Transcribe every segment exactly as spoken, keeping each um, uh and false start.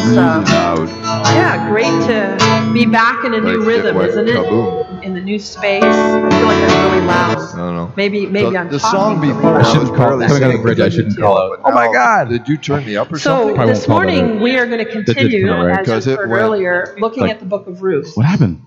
It's uh, yeah, great to be back in a new rhythm, isn't it? In the new space. I feel like that's really loud. I don't know. Maybe, maybe I'm the song before. I shouldn't call it. Coming on the bridge, I shouldn't call out. Oh my God! Did you turn me up or something? So this morning we are going to continue, as you heard earlier, looking at the Book of Ruth. What happened?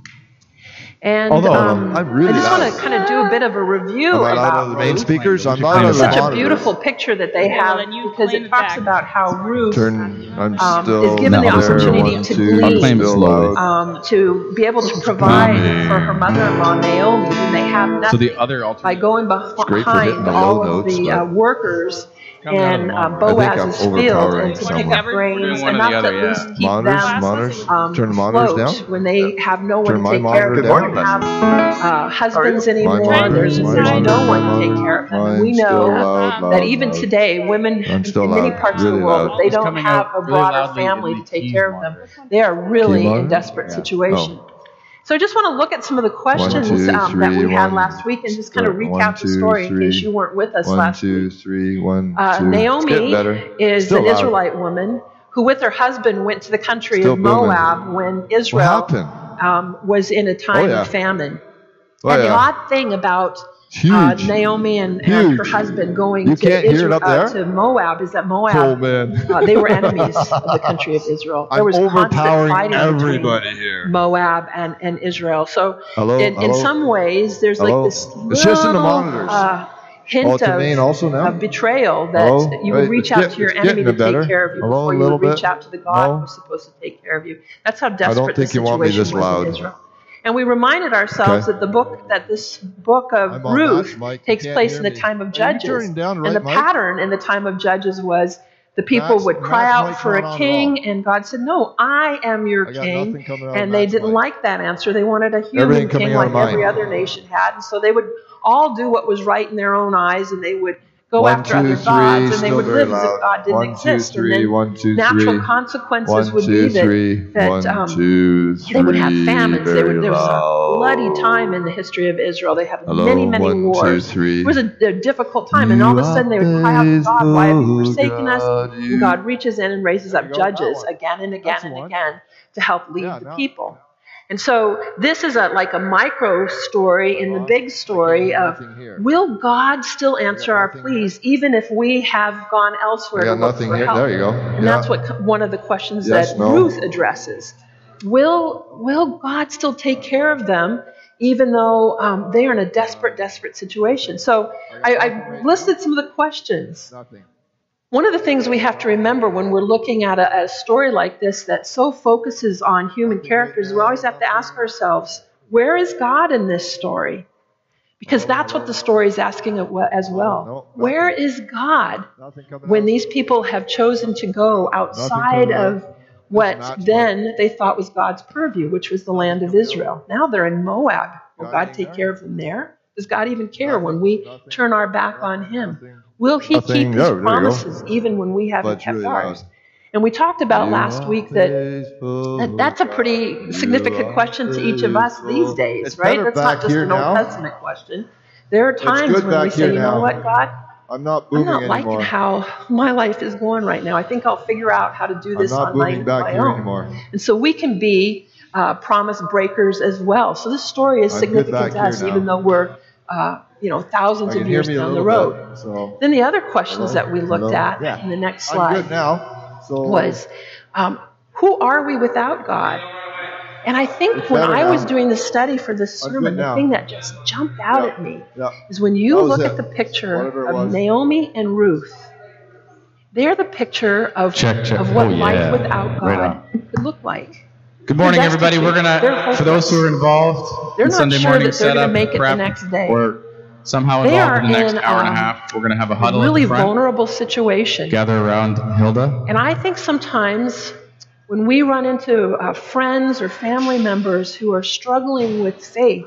And Although, um, I'm really I just want to kind of do a bit of a review about, about the main speakers. I'm not it's such a beautiful picture that they have, because it talks about how Ruth Turn, um, is given the opportunity one, to glean, um, to be able to provide for her mother-in-law Naomi, and they have nothing, so the other by going behind all of notes, the uh, workers in uh, Boaz's field and to pick up grains, enough to at least keep monitors, them um, turn monitors down when they have no one turn to take care of them. They don't have uh, husbands anymore. There's, there's no one to take care of them. We know loud, that loud, even loud. today, women in many parts really of the world, loud. they don't have a broader really family to take care of them. They are really in desperate yeah. situation. Oh. So I just want to look at some of the questions one, two, three, um, that we had one, last week and just kind of recap one, two, the story three, in case you weren't with us one, last two, week. Three, one, two. Uh, Naomi is Still an loud. Israelite woman who with her husband went to the country Still of Moab booming. when Israel um, was in a time oh, yeah. of famine. Oh, and yeah. the odd thing about uh, Naomi and, and her husband going you to, Israel, uh, to Moab is that Moab, oh, uh, they were enemies of the country of Israel. There was I'm overpowering constant fighting everybody between here. Moab and, and Israel. So hello, in, hello. in some ways, there's hello. like this little it's just in the monitors. Uh, hint of, also now? of betrayal that hello? you would reach out get, to your enemy to better. take care of you hello, before you would reach bit. out to the God no. who was supposed to take care of you. That's how desperate the situation was in Israel. And we reminded ourselves okay. that the book, that this book of Ruth that, takes place in the time of Judges. Down, right, and the Mike? pattern in the time of Judges was the people Max, would cry Max, out Mike for a king, and God said, no, I am your I king. And they Max, didn't Mike. like that answer. They wanted a human king like every other nation had. And so they would all do what was right in their own eyes, and they would go one, after two, other three, gods, and they would live loud. as if God didn't one, two, exist. Three, and then one, two, natural three, consequences one, two, would be that, three, that one, um, two, three, they would have famines. They would, there was a bloody time in the history of Israel. They had Hello, many, many one, wars. Two, three, it was a, a difficult time, and all of a sudden they would cry out to God, why have you forsaken us? And God reaches in and raises up judges again and again That's and one. again to help lead yeah, the no. people. And so this is a, like a micro story in the big story of, will God still answer our pleas even if we have gone elsewhere to look for help? There you go. And yeah. that's what one of the questions yes, that no. Ruth addresses. Will, will God still take care of them even though um, they are in a desperate, desperate situation? So I, I listed some of the questions. One of the things we have to remember when we're looking at a, a story like this that so focuses on human characters, we always have to ask ourselves, where is God in this story? Because that's what the story is asking as well. Where is God when these people have chosen to go outside of what then they thought was God's purview, which was the land of Israel? Now they're in Moab. Will God take care of them there? Does God even care when we turn our back on Him? Will He Nothing. keep His no, promises even when we haven't That's kept really ours? Not. And we talked about you last week that, that that's a pretty significant question to each of us these days, it's right? That's not just an now. Old Testament question. There are times when we say, you know now. what, God, I'm not, I'm not liking how my life is going right now. I think I'll figure out how to do this on my, my own. Anymore. And so we can be uh, promise breakers as well. So this story is I'm significant to us, even though we're Uh, you know, thousands of years down the road. Bit, so. Then the other questions that we looked at yeah. in the next slide now, so. was, um, who are we without God? And I think it's when I now. was doing the study for this sermon, the thing that just jumped out yeah. at me yeah. is when you look it. at the picture of Naomi and Ruth, they're the picture of, check, check. of what oh, life yeah. without God right could look like. Good morning, everybody. We're gonna for those who are involved in Sunday morning setup, prep, or somehow involved in the next hour and a half, we're gonna have a huddle. Really vulnerable situation. Gather around Hilda. And I think sometimes when we run into uh, friends or family members who are struggling with faith,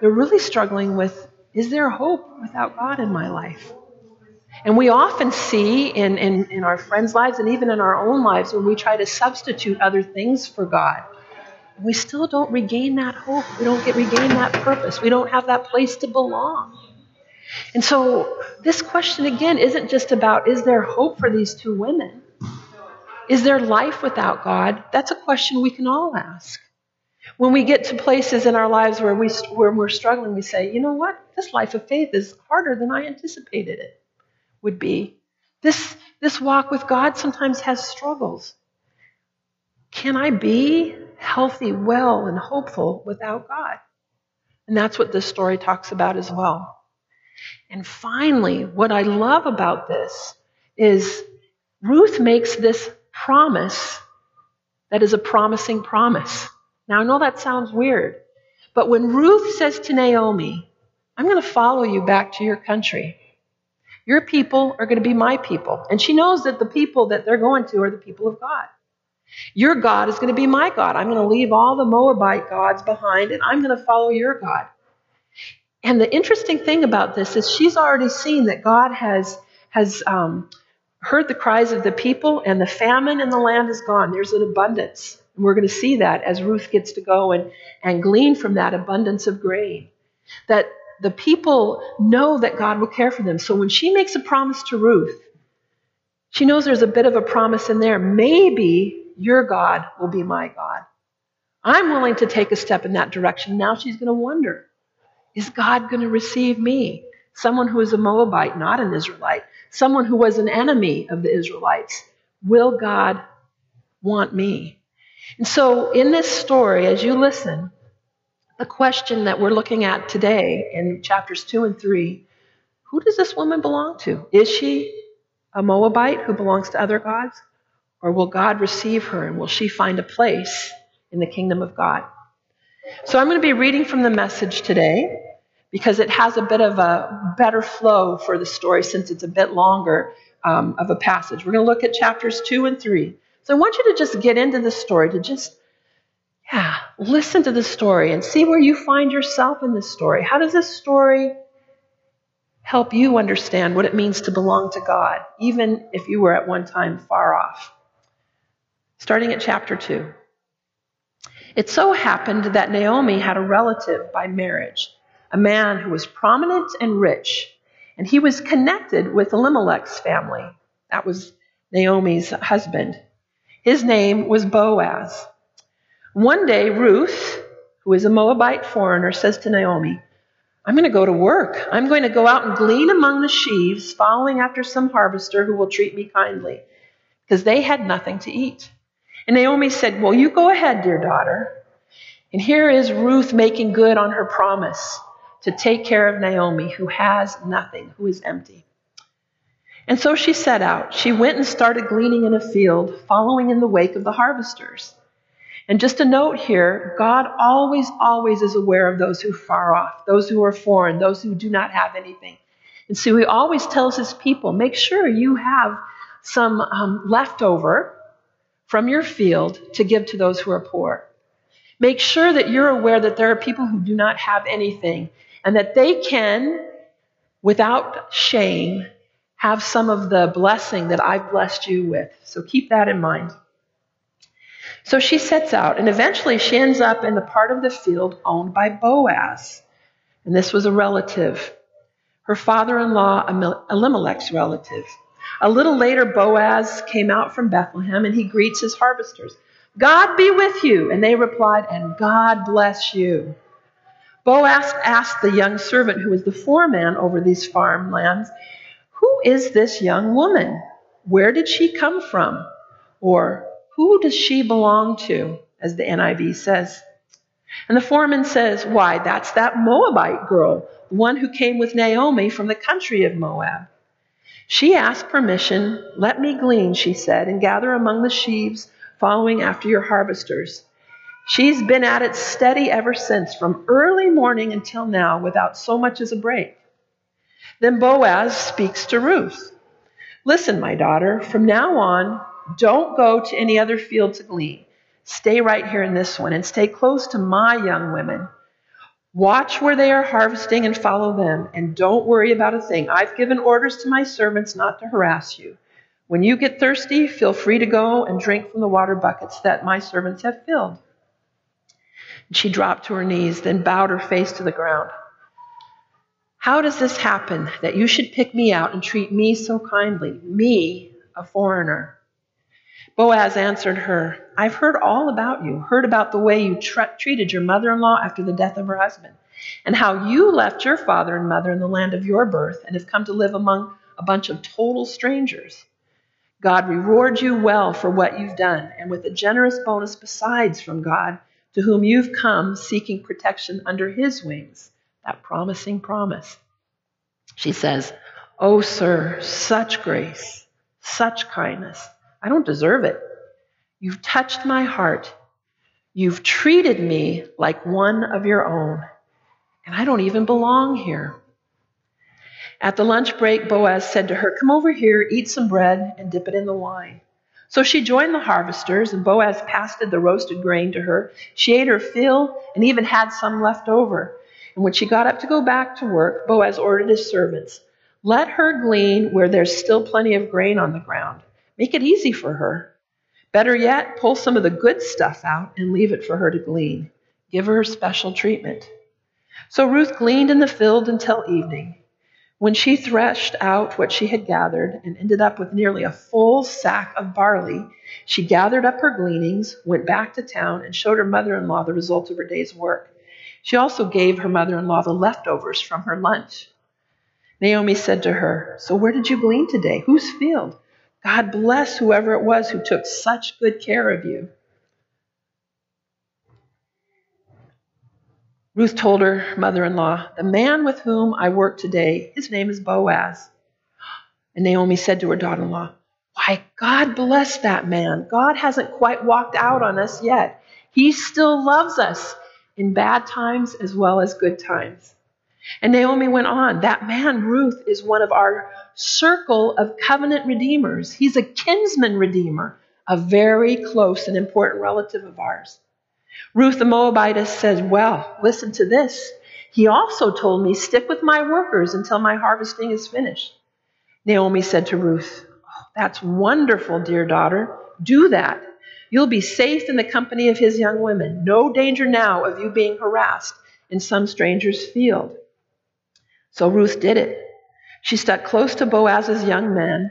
they're really struggling with: is there hope without God in my life? And we often see in, in, in our friends' lives and even in our own lives when we try to substitute other things for God, we still don't regain that hope. We don't get regain that purpose. We don't have that place to belong. And so this question, again, isn't just about is there hope for these two women? is there life without God? That's a question we can all ask. When we get to places in our lives where, we, where we're struggling, we say, you know what? This life of faith is harder than I anticipated it would be. This, this walk with God sometimes has struggles. Can I be healthy, well, and hopeful without God? And that's what this story talks about as well. And finally, what I love about this is Ruth makes this promise that is a promising promise. Now, I know that sounds weird, but when Ruth says to Naomi, I'm going to follow you back to your country. Your people are going to be my people. And she knows that the people that they're going to are the people of God. Your God is going to be my God. I'm going to leave all the Moabite gods behind, and I'm going to follow your God. And the interesting thing about this is she's already seen that God has, has um, heard the cries of the people, and the famine in the land is gone. There's an abundance. And we're going to see that as Ruth gets to go and, and glean from that abundance of grain, that the people know that God will care for them. So when she makes a promise to Ruth, she knows there's a bit of a promise in there. Maybe your God will be my God. I'm willing to take a step in that direction. Now she's going to wonder, is God going to receive me? Someone who is a Moabite, not an Israelite, someone who was an enemy of the Israelites. Will God want me? And so in this story, as you listen, the question that we're looking at today in chapters two and three, who does this woman belong to? Is she a Moabite who belongs to other gods? Or will God receive her, and will she find a place in the kingdom of God? So I'm going to be reading from the Message today because it has a bit of a better flow for the story since it's a bit longer um, of a passage. We're going to look at chapters two and three. So I want you to just get into the story, to just, yeah, listen to the story and see where you find yourself in this story. How does this story help you understand what it means to belong to God, even if you were at one time far off? Starting at chapter two. It so happened that Naomi had a relative by marriage, a man who was prominent and rich, and he was connected with Elimelech's family. That was Naomi's husband. His name was Boaz. One day, Ruth, who is a Moabite foreigner, says to Naomi, I'm going to go to work. I'm going to go out and glean among the sheaves, following after some harvester who will treat me kindly, because they had nothing to eat. And Naomi said, well, you go ahead, dear daughter. And here is Ruth making good on her promise to take care of Naomi, who has nothing, who is empty. And so she set out. She went and started gleaning in a field, following in the wake of the harvesters. And just a note here, God always, always is aware of those who are far off, those who are foreign, those who do not have anything. And so he always tells his people, make sure you have some um, leftover from your field to give to those who are poor. Make sure that you're aware that there are people who do not have anything and that they can, without shame, have some of the blessing that I've blessed you with. So keep that in mind. So she sets out, and eventually she ends up in the part of the field owned by Boaz. And this was a relative, her father-in-law, Elimelech's relative. A little later, Boaz came out from Bethlehem, and he greets his harvesters. God be with you. And they replied, and God bless you. Boaz asked the young servant who was the foreman over these farmlands, who is this young woman? Where did she come from? Or who does she belong to, as the N I V says? And the foreman says, why, that's that Moabite girl, the one who came with Naomi from the country of Moab. She asked permission. Let me glean, she said, and gather among the sheaves, following after your harvesters. She's been at it steady ever since, from early morning until now, without so much as a break. Then Boaz speaks to Ruth. Listen, my daughter, from now on, don't go to any other field to glean. Stay right here in this one and stay close to my young women. Watch where they are harvesting and follow them, and don't worry about a thing. I've given orders to my servants not to harass you. When you get thirsty, feel free to go and drink from the water buckets that my servants have filled. And she dropped to her knees, then bowed her face to the ground. How does this happen, that you should pick me out and treat me so kindly, me, a foreigner? Boaz answered her, I've heard all about you, heard about the way you tra- treated your mother-in-law after the death of her husband, and how you left your father and mother in the land of your birth and have come to live among a bunch of total strangers. God reward you well for what you've done, and with a generous bonus besides from God, to whom you've come seeking protection under his wings, that promising promise. She says, Oh, sir, such grace, such kindness. I don't deserve it. You've touched my heart. You've treated me like one of your own, and I don't even belong here. At the lunch break, Boaz said to her, Come over here, eat some bread, and dip it in the wine. So she joined the harvesters, and Boaz passed the roasted grain to her. She ate her fill and even had some left over. And when she got up to go back to work, Boaz ordered his servants, Let her glean where there's still plenty of grain on the ground. Make it easy for her. Better yet, pull some of the good stuff out and leave it for her to glean. Give her special treatment. So Ruth gleaned in the field until evening, when she threshed out what she had gathered and ended up with nearly a full sack of barley. She gathered up her gleanings, went back to town, and showed her mother-in-law the result of her day's work. She also gave her mother-in-law the leftovers from her lunch. Naomi said to her, So where did you glean today? Whose field? God bless whoever it was who took such good care of you. Ruth told her mother-in-law, The man with whom I work today, his name is Boaz. And Naomi said to her daughter-in-law, Why, God bless that man. God hasn't quite walked out on us yet. He still loves us in bad times as well as good times. And Naomi went on, That man, Ruth, is one of our circle of covenant redeemers. He's a kinsman redeemer, a very close and important relative of ours. Ruth the Moabitess says, Well, listen to this. He also told me, stick with my workers until my harvesting is finished. Naomi said to Ruth, oh, That's wonderful, dear daughter. Do that. You'll be safe in the company of his young women. No danger now of you being harassed in some stranger's field. So Ruth did it. She stuck close to Boaz's young men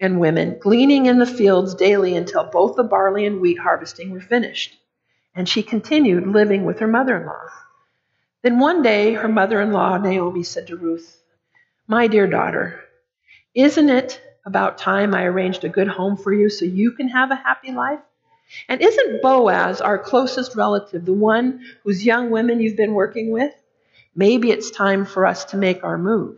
and women, gleaning in the fields daily until both the barley and wheat harvesting were finished. And she continued living with her mother-in-law. Then one day, her mother-in-law, Naomi, said to Ruth, My dear daughter, isn't it about time I arranged a good home for you so you can have a happy life? And isn't Boaz our closest relative, the one whose young women you've been working with? Maybe it's time for us to make our move.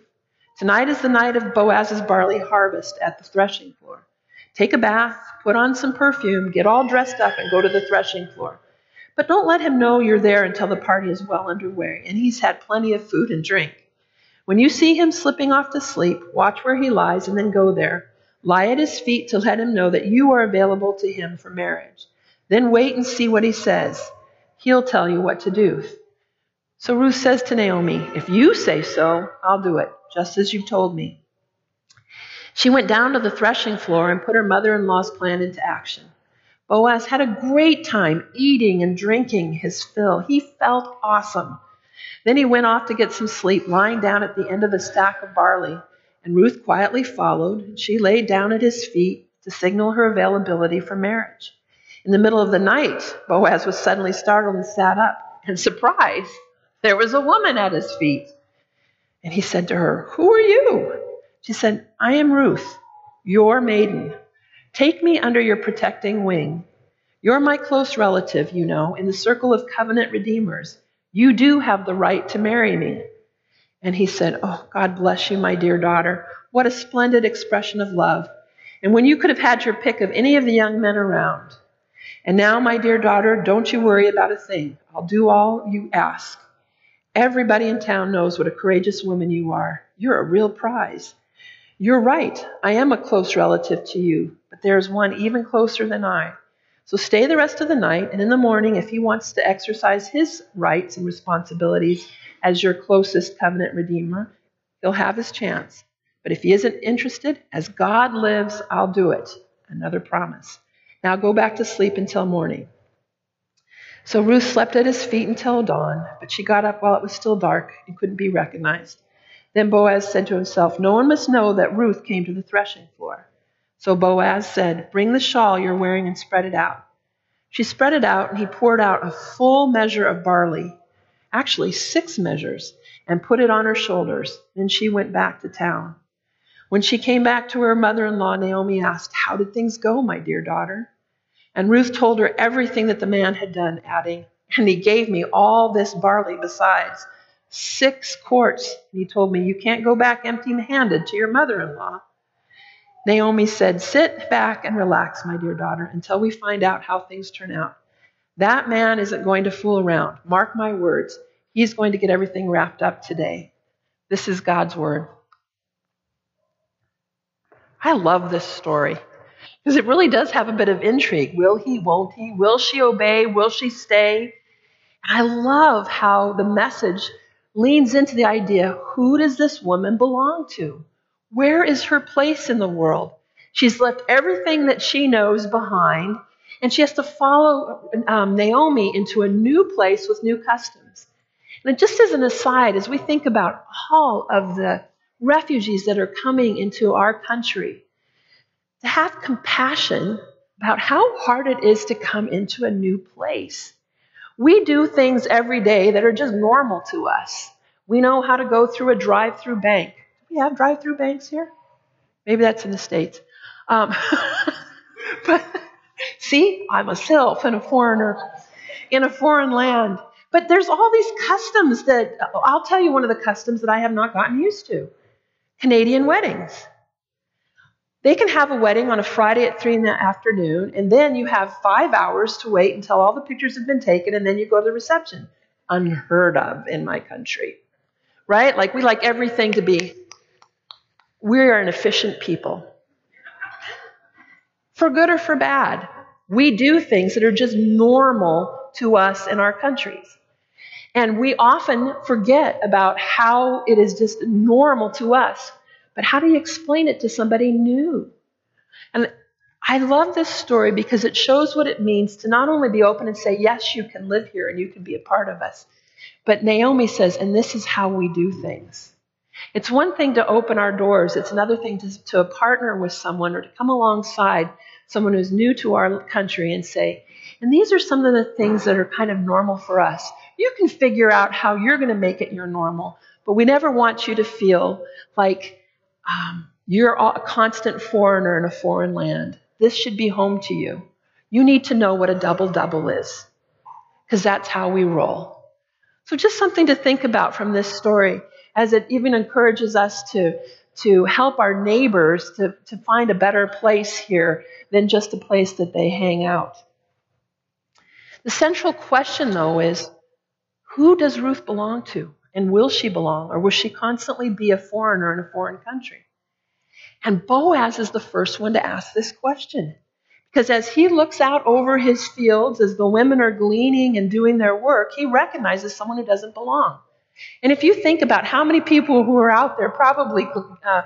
Tonight is the night of Boaz's barley harvest at the threshing floor. Take a bath, put on some perfume, get all dressed up, and go to the threshing floor. But don't let him know you're there until the party is well underway, and he's had plenty of food and drink. When you see him slipping off to sleep, watch where he lies and then go there. Lie at his feet to let him know that you are available to him for marriage. Then wait and see what he says. He'll tell you what to do. So Ruth says to Naomi, If you say so, I'll do it, just as you've told me. She went down to the threshing floor and put her mother-in-law's plan into action. Boaz had a great time eating and drinking his fill. He felt awesome. Then he went off to get some sleep, lying down at the end of a stack of barley. And Ruth quietly followed, and she lay down at his feet to signal her availability for marriage. In the middle of the night, Boaz was suddenly startled and sat up. And surprise, there was a woman at his feet. And he said to her, Who are you? She said, I am Ruth, your maiden. Take me under your protecting wing. You're my close relative, you know, in the circle of covenant redeemers. You do have the right to marry me. And he said, Oh, God bless you, my dear daughter. What a splendid expression of love. And when you could have had your pick of any of the young men around. And now, my dear daughter, don't you worry about a thing. I'll do all you ask. Everybody in town knows what a courageous woman you are. You're a real prize. You're right. I am a close relative to you, but there is one even closer than I. So stay the rest of the night, and in the morning, if he wants to exercise his rights and responsibilities as your closest covenant redeemer, he'll have his chance. But if he isn't interested, as God lives, I'll do it. Another promise. Now go back to sleep until morning. So Ruth slept at his feet until dawn, but she got up while it was still dark and couldn't be recognized. Then Boaz said to himself, No one must know that Ruth came to the threshing floor. So Boaz said, "Bring the shawl you're wearing and spread it out." She spread it out, and he poured out a full measure of barley, actually six measures, and put it on her shoulders. Then she went back to town. When she came back to her mother-in-law, Naomi asked, "How did things go, my dear daughter?" And Ruth told her everything that the man had done, adding, "And he gave me all this barley besides, six quarts. And he told me, 'You can't go back empty-handed to your mother-in-law.'" Naomi said, "Sit back and relax, my dear daughter, until we find out how things turn out. That man isn't going to fool around. Mark my words. He's going to get everything wrapped up today." This is God's word. I love this story because it really does have a bit of intrigue. Will he, won't he? Will she obey? Will she stay? And I love how the message leans into the idea, who does this woman belong to? Where is her place in the world? She's left everything that she knows behind, and she has to follow um, Naomi into a new place with new customs. And just as an aside, as we think about all of the refugees that are coming into our country, to have compassion about how hard it is to come into a new place. We do things every day that are just normal to us. We know how to go through a drive-through bank. We have drive-through banks here? Maybe that's in the States. Um, but see, I'm a sylph and a foreigner in a foreign land. But there's all these customs that, I'll tell you one of the customs that I have not gotten used to. Canadian weddings. They can have a wedding on a Friday at three in the afternoon, and then you have five hours to wait until all the pictures have been taken, and then you go to the reception. Unheard of in my country, right? Like, we like everything to be, we are an efficient people. For good or for bad, we do things that are just normal to us in our countries. And we often forget about how it is just normal to us. But how do you explain it to somebody new? And I love this story because it shows what it means to not only be open and say, yes, you can live here and you can be a part of us. But Naomi says, and this is how we do things. It's one thing to open our doors. It's another thing to, to partner with someone or to come alongside someone who's new to our country and say, and these are some of the things that are kind of normal for us. You can figure out how you're going to make it your normal, but we never want you to feel like um, you're a constant foreigner in a foreign land. This should be home to you. You need to know what a double-double is, because that's how we roll. So just something to think about from this story, as it even encourages us to, to help our neighbors to, to find a better place here than just a place that they hang out. The central question, though, is, who does Ruth belong to, and will she belong, or will she constantly be a foreigner in a foreign country? And Boaz is the first one to ask this question, because as he looks out over his fields, as the women are gleaning and doing their work, he recognizes someone who doesn't belong. And if you think about how many people who are out there probably uh,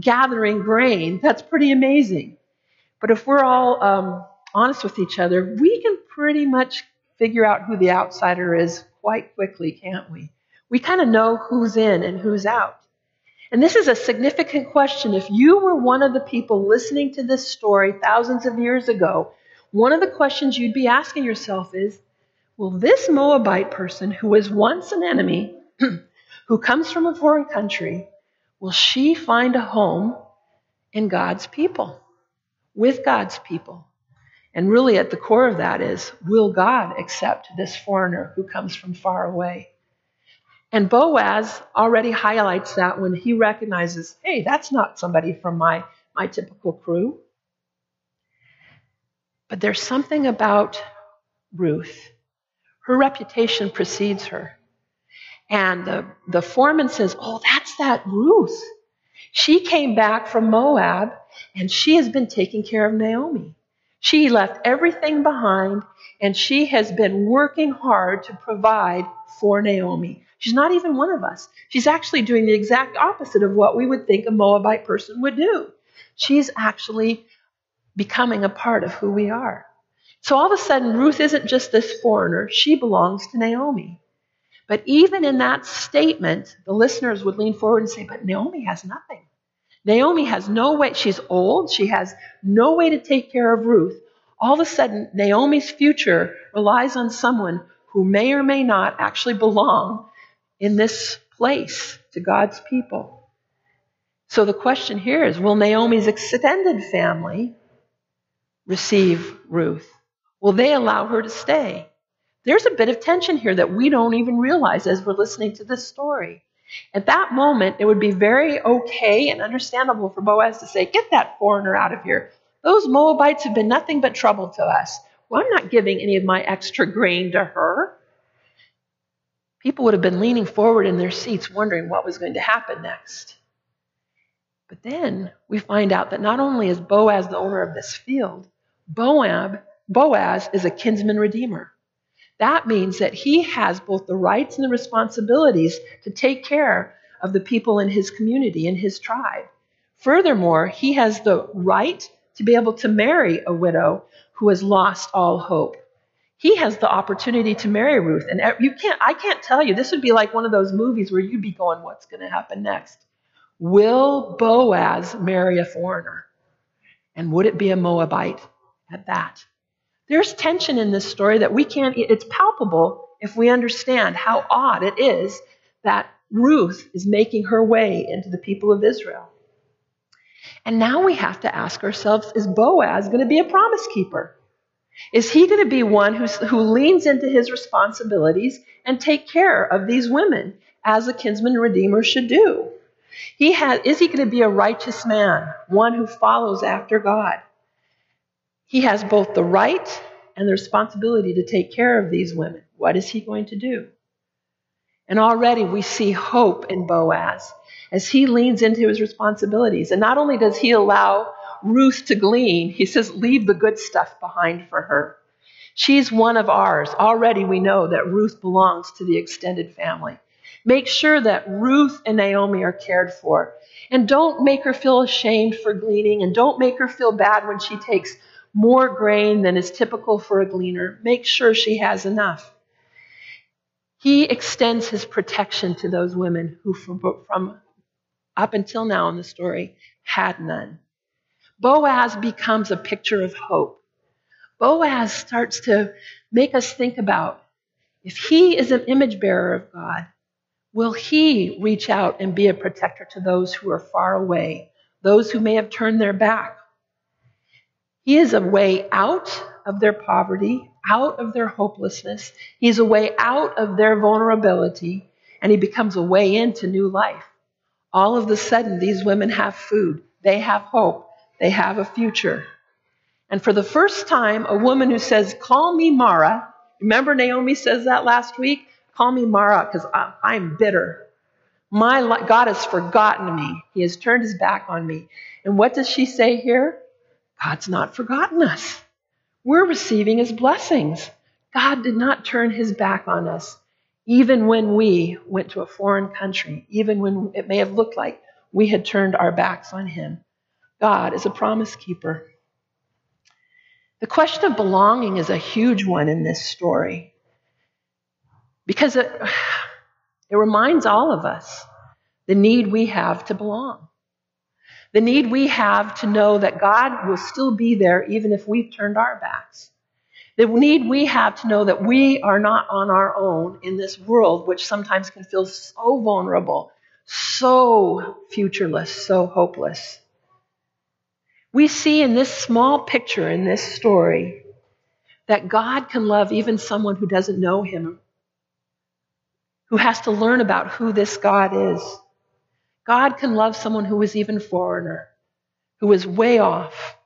gathering grain, that's pretty amazing. But if we're all um, honest with each other, we can pretty much figure out who the outsider is quite quickly, can't we? We kind of know who's in and who's out. And this is a significant question. If you were one of the people listening to this story thousands of years ago, one of the questions you'd be asking yourself is, will this Moabite person who was once an enemy, who comes from a foreign country, will she find a home in God's people, with God's people? And really at the core of that is, will God accept this foreigner who comes from far away? And Boaz already highlights that when he recognizes, hey, that's not somebody from my, my typical crew. But there's something about Ruth. Her reputation precedes her. And the, the foreman says, oh, that's that Ruth. She came back from Moab, and she has been taking care of Naomi. She left everything behind, and she has been working hard to provide for Naomi. She's not even one of us. She's actually doing the exact opposite of what we would think a Moabite person would do. She's actually becoming a part of who we are. So all of a sudden, Ruth isn't just this foreigner. She belongs to Naomi. But even in that statement, the listeners would lean forward and say, but Naomi has nothing. Naomi has no way. She's old. She has no way to take care of Ruth. All of a sudden, Naomi's future relies on someone who may or may not actually belong in this place to God's people. So the question here is, will Naomi's extended family receive Ruth? Will they allow her to stay? There's a bit of tension here that we don't even realize as we're listening to this story. At that moment, it would be very okay and understandable for Boaz to say, get that foreigner out of here. Those Moabites have been nothing but trouble to us. Well, I'm not giving any of my extra grain to her. People would have been leaning forward in their seats, wondering what was going to happen next. But then we find out that not only is Boaz the owner of this field, Moab, Boaz is a kinsman redeemer. That means that he has both the rights and the responsibilities to take care of the people in his community, in his tribe. Furthermore, he has the right to be able to marry a widow who has lost all hope. He has the opportunity to marry Ruth. And you can't, I can't tell you, this would be like one of those movies where you'd be going, what's going to happen next? Will Boaz marry a foreigner? And would it be a Moabite at that? There's tension in this story that we can't, it's palpable if we understand how odd it is that Ruth is making her way into the people of Israel. And now we have to ask ourselves, is Boaz going to be a promise keeper? Is he going to be one who's, who leans into his responsibilities and take care of these women as a kinsman redeemer should do? He has, is he going to be a righteous man, one who follows after God? He has both the right and the responsibility to take care of these women. What is he going to do? And already we see hope in Boaz as he leans into his responsibilities. And not only does he allow Ruth to glean, he says, leave the good stuff behind for her. She's one of ours. Already we know that Ruth belongs to the extended family. Make sure that Ruth and Naomi are cared for. And don't make her feel ashamed for gleaning, and don't make her feel bad when she takes more grain than is typical for a gleaner. Make sure she has enough. He extends his protection to those women who from, from up until now in the story had none. Boaz becomes a picture of hope. Boaz starts to make us think about, if he is an image bearer of God, will he reach out and be a protector to those who are far away, those who may have turned their back? He is a way out of their poverty, out of their hopelessness. He's a way out of their vulnerability, and he becomes a way into new life. All of a sudden, these women have food. They have hope. They have a future. And for the first time, a woman who says, call me Mara. Remember Naomi says that last week? Call me Mara because I'm bitter. My li- God has forgotten me. He has turned his back on me. And what does she say here? God's not forgotten us. We're receiving his blessings. God did not turn his back on us, even when we went to a foreign country, even when it may have looked like we had turned our backs on him. God is a promise keeper. The question of belonging is a huge one in this story, because it, it reminds all of us the need we have to belong. The need we have to know that God will still be there even if we've turned our backs. The need we have to know that we are not on our own in this world, which sometimes can feel so vulnerable, so futureless, so hopeless. We see in this small picture, in this story, that God can love even someone who doesn't know him, who has to learn about who this God is. God can love someone who is even foreigner, who is way off.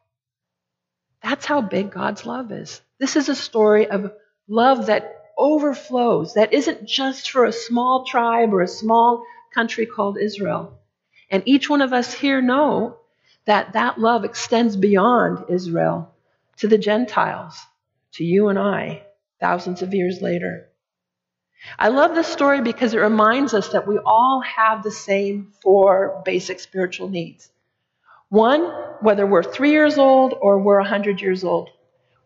That's how big God's love is. This is a story of love that overflows, that isn't just for a small tribe or a small country called Israel. And each one of us here know that that love extends beyond Israel to the Gentiles, to you and I, thousands of years later. I love this story because it reminds us that we all have the same four basic spiritual needs. One, whether we're three years old or we're one hundred years old,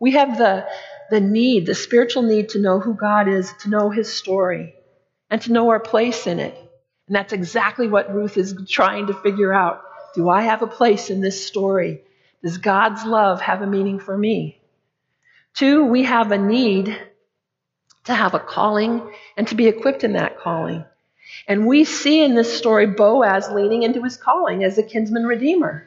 we have the, the need, the spiritual need to know who God is, to know his story, and to know our place in it. And that's exactly what Ruth is trying to figure out, Do I have a place in this story? Does God's love have a meaning for me? Two, we have a need to have a calling and to be equipped in that calling. And we see in this story Boaz leaning into his calling as a kinsman redeemer.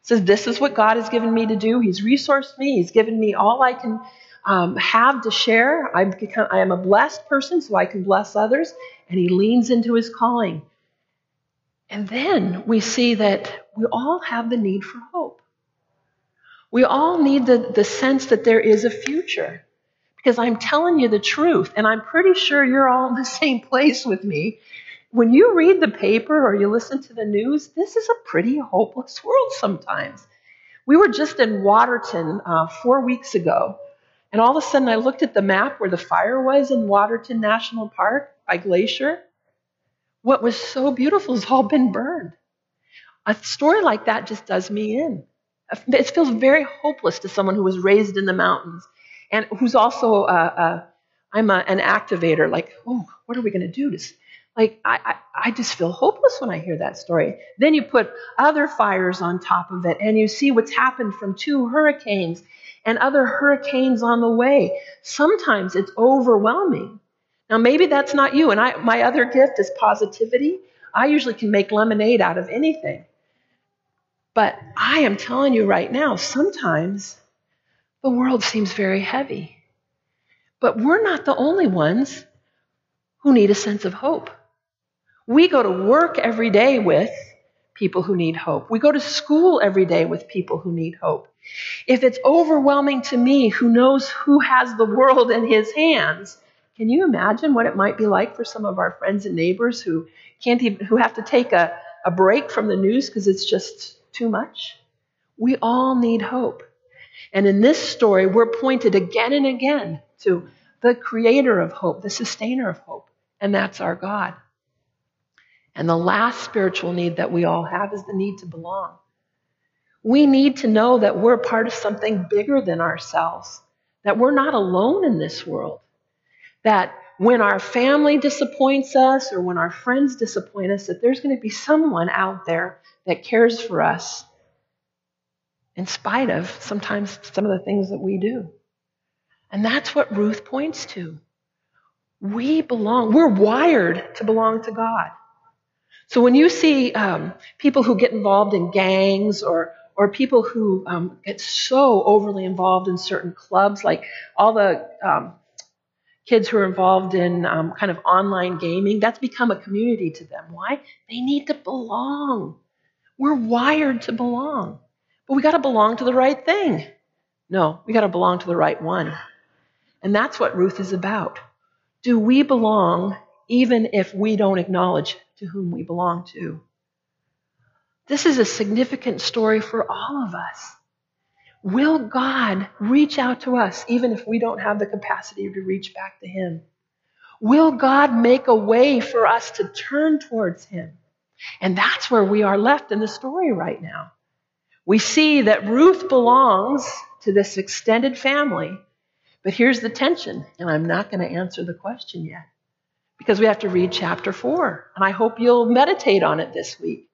He says, this is what God has given me to do. He's resourced me. He's given me all I can um, have to share. I'm, I am a blessed person, so I can bless others. And he leans into his calling. And then we see that we all have the need for hope. We all need the, the sense that there is a future. Because I'm telling you the truth, and I'm pretty sure you're all in the same place with me. When you read the paper or you listen to the news, this is a pretty hopeless world sometimes. We were just in Waterton uh, four weeks ago, and all of a sudden I looked at the map where the fire was in Waterton National Park by Glacier. What was so beautiful has all been burned. A story like that just does me in. It feels very hopeless to someone who was raised in the mountains. And who's also, uh, uh, I'm a, an activator, like, oh, what are we going to do? This, like, I, I, I just feel hopeless when I hear that story. Then you put other fires on top of it, and you see what's happened from two hurricanes and other hurricanes on the way. Sometimes it's overwhelming. Now, maybe that's not you, and I, my other gift is positivity. I usually can make lemonade out of anything. But I am telling you right now, sometimes the world seems very heavy. But we're not the only ones who need a sense of hope. We go to work every day with people who need hope. We go to school every day with people who need hope. If it's overwhelming to me, who knows who has the world in his hands, can you imagine what it might be like for some of our friends and neighbors who can't even, who have to take a, a break from the news because it's just too much? We all need hope. And in this story, we're pointed again and again to the creator of hope, the sustainer of hope, and that's our God. And the last spiritual need that we all have is the need to belong. We need to know that we're part of something bigger than ourselves, that we're not alone in this world, that when our family disappoints us or when our friends disappoint us, that there's going to be someone out there that cares for us, in spite of sometimes some of the things that we do. And that's what Ruth points to. We belong. We're wired to belong to God. So when you see um, people who get involved in gangs or or people who um, get so overly involved in certain clubs, like all the um, kids who are involved in um, kind of online gaming, that's become a community to them. Why? They need to belong. We're wired to belong. But we got to belong to the right thing. No, we got to belong to the right one. And that's what Ruth is about. Do we belong even if we don't acknowledge to whom we belong to? This is a significant story for all of us. Will God reach out to us even if we don't have the capacity to reach back to him? Will God make a way for us to turn towards him? And that's where we are left in the story right now. We see that Ruth belongs to this extended family, but here's the tension, and I'm not going to answer the question yet because we have to read chapter four, and I hope you'll meditate on it this week.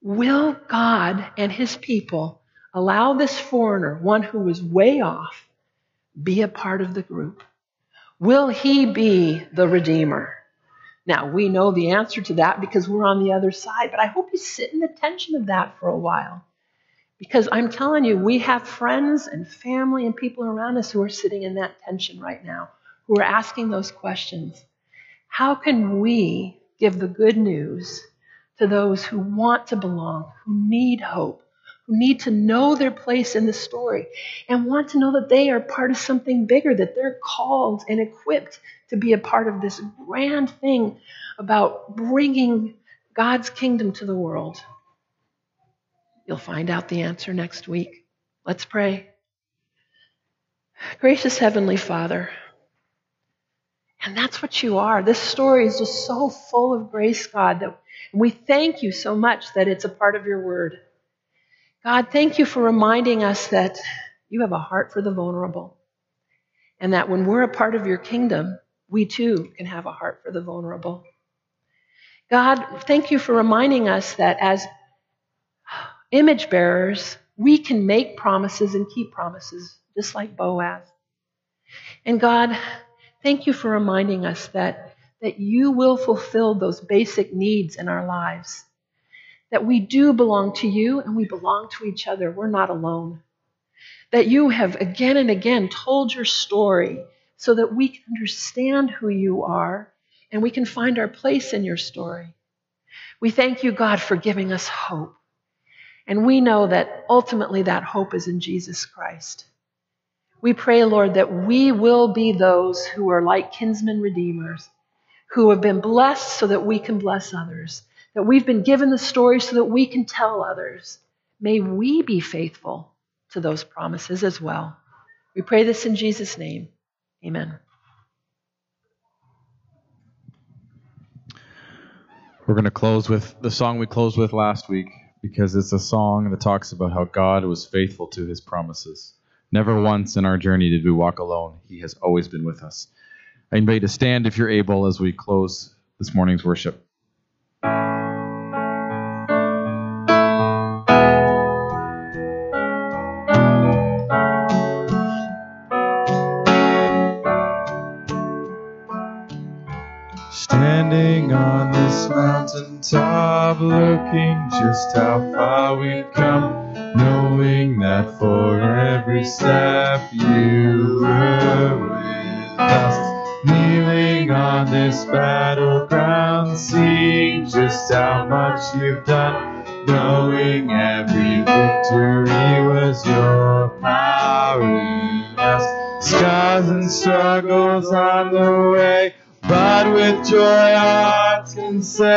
Will God and his people allow this foreigner, one who was way off, be a part of the group? Will he be the redeemer? Now, we know the answer to that because we're on the other side, but I hope you sit in the tension of that for a while. Because I'm telling you, we have friends and family and people around us who are sitting in that tension right now, who are asking those questions. How can we give the good news to those who want to belong, who need hope, who need to know their place in the story, and want to know that they are part of something bigger, that they're called and equipped to be a part of this grand thing about bringing God's kingdom to the world? You'll find out the answer next week. Let's pray. Gracious Heavenly Father, and that's what you are. This story is just so full of grace, God, that we thank you so much that it's a part of your word. God, thank you for reminding us that you have a heart for the vulnerable, and that when we're a part of your kingdom, we too can have a heart for the vulnerable. God, thank you for reminding us that as image bearers, we can make promises and keep promises, just like Boaz. And God, thank you for reminding us that, that you will fulfill those basic needs in our lives, that we do belong to you and we belong to each other. We're not alone. That you have again and again told your story so that we can understand who you are and we can find our place in your story. We thank you, God, for giving us hope. And we know that ultimately that hope is in Jesus Christ. We pray, Lord, that we will be those who are like kinsman redeemers, who have been blessed so that we can bless others, that we've been given the story so that we can tell others. May we be faithful to those promises as well. We pray this in Jesus' name. Amen. We're going to close with the song we closed with last week, because it's a song that talks about how God was faithful to his promises. Never once in our journey did we walk alone. He has always been with us. I invite you to stand if you're able as we close this morning's worship. Standing on this mountaintop, looking just how far we've come, knowing that for every step you were with us. Kneeling on this battleground, seeing just how much you've done, knowing every victory was your power in us. Scars and struggles on the way, but with joy our hearts can say,